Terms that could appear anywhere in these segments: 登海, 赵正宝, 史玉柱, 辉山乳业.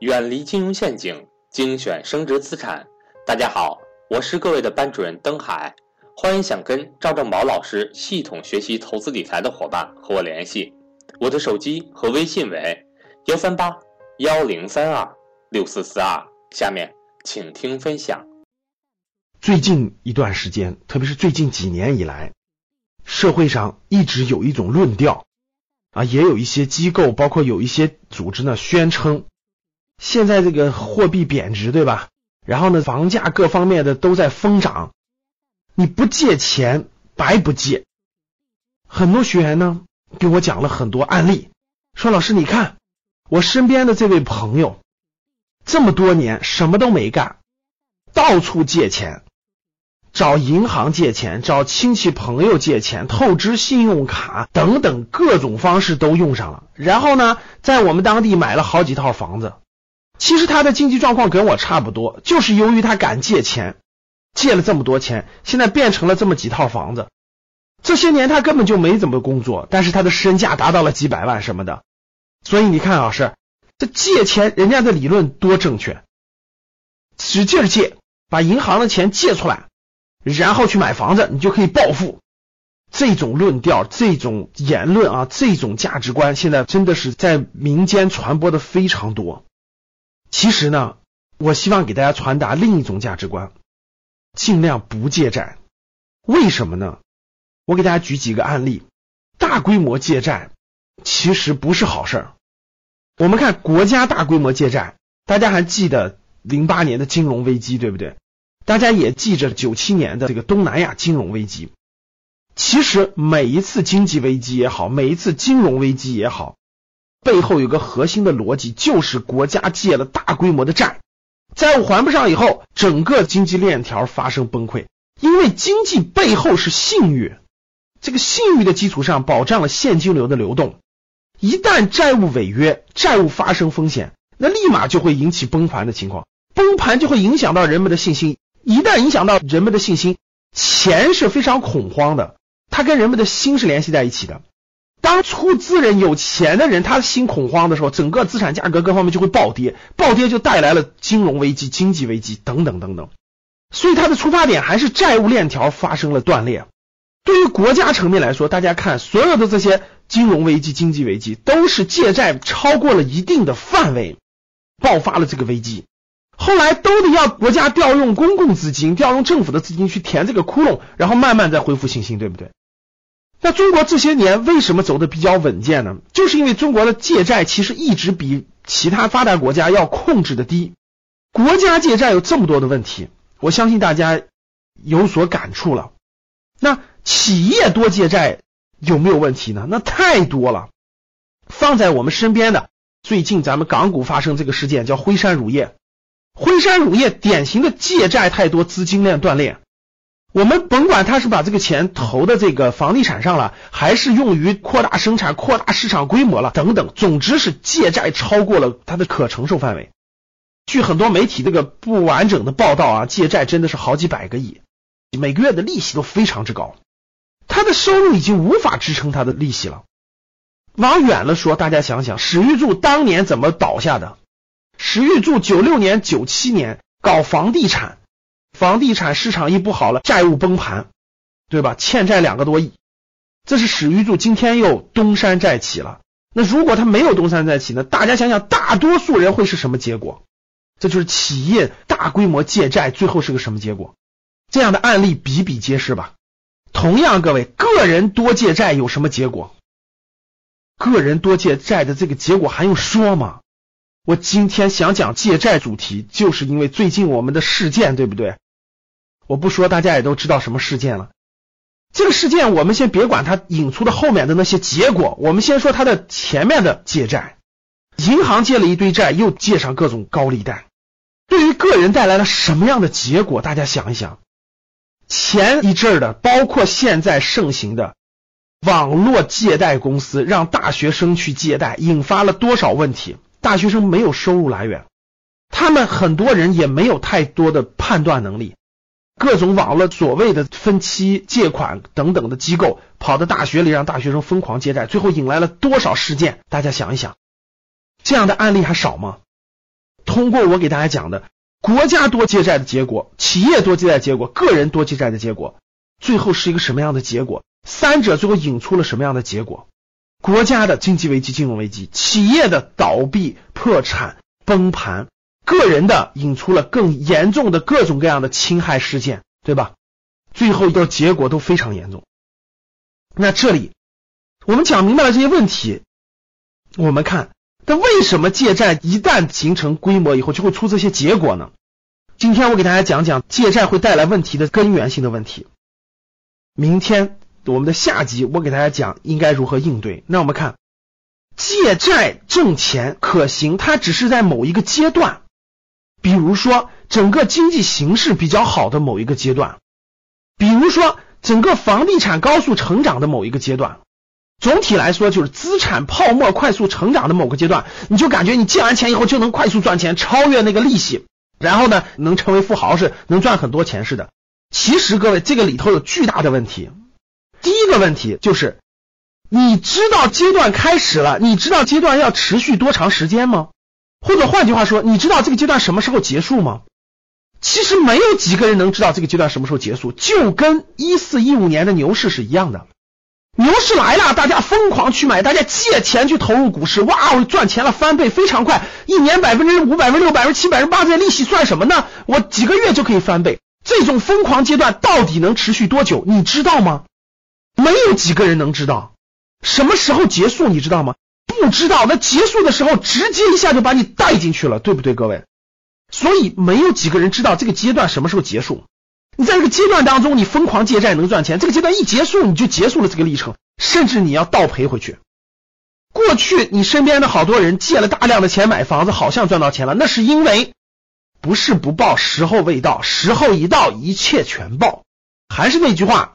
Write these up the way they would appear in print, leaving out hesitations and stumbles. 远离金融陷阱，精选升值资产。大家好，我是各位的班主任登海，欢迎想跟赵正宝老师系统学习投资理财的伙伴和我联系，我的手机和微信为 138-1032-6442。 下面请听分享。最近一段时间，特别是最近几年以来，社会上一直有一种论调啊，也有一些机构，包括有一些组织呢，宣称现在这个货币贬值，对吧？然后呢，房价各方面的都在疯涨，你不借钱白不借。很多学员呢给我讲了很多案例，说老师你看我身边的这位朋友这么多年什么都没干，到处借钱，找银行借钱，找亲戚朋友借钱，透支信用卡等等各种方式都用上了，然后呢在我们当地买了好几套房子。其实他的经济状况跟我差不多，就是由于他敢借钱，借了这么多钱，现在变成了这么几套房子。这些年他根本就没怎么工作，但是他的身价达到了几百万什么的。所以你看老师，这借钱人家的理论多正确，使劲借，把银行的钱借出来，然后去买房子，你就可以暴富。这种论调，这种言论啊，这种价值观，现在真的是在民间传播的非常多。其实呢，我希望给大家传达另一种价值观，尽量不借债。为什么呢？我给大家举几个案例。大规模借债其实不是好事儿。我们看国家大规模借债，大家还记得08年的金融危机，对不对？大家也记着97年的这个东南亚金融危机。其实每一次经济危机也好，每一次金融危机也好，背后有个核心的逻辑，就是国家借了大规模的债，债务还不上以后，整个经济链条发生崩溃。因为经济背后是信誉，这个信誉的基础上保障了现金流的流动，一旦债务违约，债务发生风险，那立马就会引起崩盘的情况，崩盘就会影响到人们的信心，一旦影响到人们的信心，钱是非常恐慌的，它跟人们的心是联系在一起的。当出资人有钱的人他的心恐慌的时候，整个资产价格各方面就会暴跌，暴跌就带来了金融危机、经济危机等等等等。所以它的出发点还是债务链条发生了断裂。对于国家层面来说，大家看所有的这些金融危机、经济危机都是借债超过了一定的范围爆发了这个危机，后来都得要国家调用公共资金、调用政府的资金去填这个窟窿，然后慢慢再恢复信心，对不对？那中国这些年为什么走得比较稳健呢？就是因为中国的借债其实一直比其他发达国家要控制的低。国家借债有这么多的问题，我相信大家有所感触了。那企业多借债有没有问题呢？那太多了。放在我们身边的，最近咱们港股发生这个事件叫辉山乳业，辉山乳业典型的借债太多，资金链断裂。我们甭管他是把这个钱投的这个房地产上了，还是用于扩大生产、扩大市场规模了等等，总之是借债超过了他的可承受范围。据很多媒体这个不完整的报道啊，借债真的是好几百个亿，每个月的利息都非常之高，他的收入已经无法支撑他的利息了。往远了说，大家想想史玉柱当年怎么倒下的。史玉柱96年97年搞房地产，房地产市场一不好了，债务崩盘，对吧？欠债2个多亿，这是史玉柱。今天又东山再起了，那如果他没有东山再起呢？大家想想大多数人会是什么结果？这就是企业大规模借债最后是个什么结果。这样的案例比比皆是吧。同样各位，个人多借债有什么结果？个人多借债的这个结果还用说吗？我今天想讲借债主题，就是因为最近我们的事件，对不对？我不说大家也都知道什么事件了。这个事件我们先别管它引出的后面的那些结果，我们先说它的前面的借债。银行借了一堆债，又借上各种高利贷，对于个人带来了什么样的结果？大家想一想。前一阵的包括现在盛行的网络借贷公司让大学生去借贷，引发了多少问题？大学生没有收入来源，他们很多人也没有太多的判断能力，各种网络所谓的分期借款等等的机构跑到大学里让大学生疯狂借债，最后引来了多少事件？大家想一想，这样的案例还少吗？通过我给大家讲的国家多借债的结果，企业多借债的结果，个人多借债的结果，最后是一个什么样的结果？三者最后引出了什么样的结果？国家的经济危机、金融危机，企业的倒闭、破产、崩盘，个人的引出了更严重的各种各样的侵害事件，对吧？最后的结果都非常严重。那这里我们讲明白了这些问题，我们看，那为什么借债一旦形成规模以后就会出这些结果呢？今天我给大家讲讲借债会带来问题的根源性的问题。明天我们的下集我给大家讲应该如何应对。那我们看，借债挣钱可行，它只是在某一个阶段，比如说整个经济形势比较好的某一个阶段，比如说整个房地产高速成长的某一个阶段，总体来说就是资产泡沫快速成长的某个阶段，你就感觉你借完钱以后就能快速赚钱，超越那个利息，然后呢能成为富豪，是能赚很多钱似的。其实各位，这个里头有巨大的问题。第一个问题就是你知道阶段开始了，你知道阶段要持续多长时间吗？或者换句话说，你知道这个阶段什么时候结束吗？其实没有几个人能知道这个阶段什么时候结束，就跟14-15年的牛市是一样的。牛市来了，大家疯狂去买，大家借钱去投入股市，哇，我赚钱了，翻倍非常快，一年5%、6%、7%、8%的利息算什么呢？我几个月就可以翻倍。这种疯狂阶段到底能持续多久，你知道吗？没有几个人能知道什么时候结束，你知道吗？不知道。那结束的时候直接一下就把你带进去了，对不对各位？所以没有几个人知道这个阶段什么时候结束。你在这个阶段当中你疯狂借债能赚钱，这个阶段一结束你就结束了这个历程，甚至你要倒赔回去。过去你身边的好多人借了大量的钱买房子，好像赚到钱了，那是因为不是不报，时候未到，时候一到一切全报。还是那句话，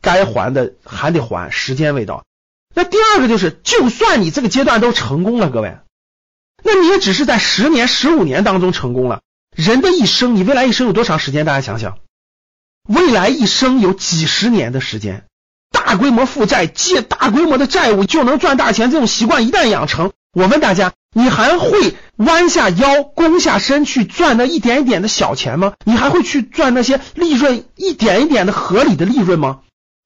该还的还得还，时间未到。那第二个就是，就算你这个阶段都成功了各位，那你也只是在10年、15年当中成功了。人的一生，你未来一生有多长时间？大家想想，未来一生有几十年的时间。大规模负债，借大规模的债务就能赚大钱，这种习惯一旦养成，我问大家，你还会弯下腰弓下身去赚那一点一点的小钱吗？你还会去赚那些利润，一点一点的合理的利润吗？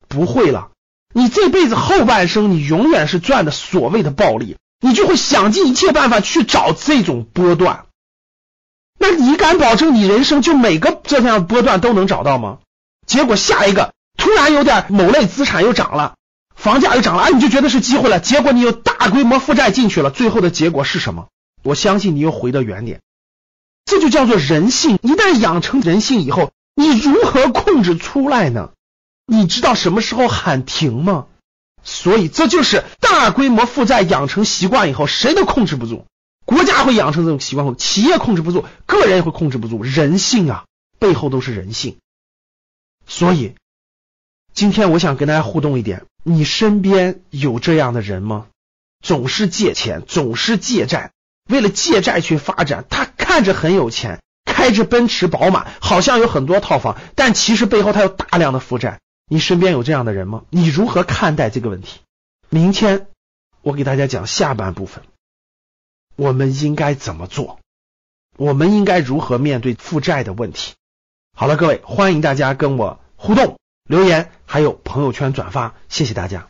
不会了。你这辈子后半生，你永远是赚的所谓的暴利，你就会想尽一切办法去找这种波段。那你敢保证你人生就每个这样的波段都能找到吗？结果下一个突然有点某类资产又涨了，房价又涨了，你就觉得是机会了，结果你又大规模负债进去了，最后的结果是什么？我相信你又回到原点。这就叫做人性。一旦养成人性以后，你如何控制出来呢？你知道什么时候喊停吗？所以这就是大规模负债养成习惯以后，谁都控制不住。国家会养成这种习惯，企业控制不住，个人也会控制不住。人性啊，背后都是人性。所以今天我想跟大家互动一点，你身边有这样的人吗？总是借钱，总是借债，为了借债去发展，他看着很有钱，开着奔驰宝马，好像有很多套房，但其实背后他有大量的负债。你身边有这样的人吗？你如何看待这个问题？明天我给大家讲下半部分，我们应该怎么做，我们应该如何面对负债的问题。好了各位，欢迎大家跟我互动留言，还有朋友圈转发，谢谢大家。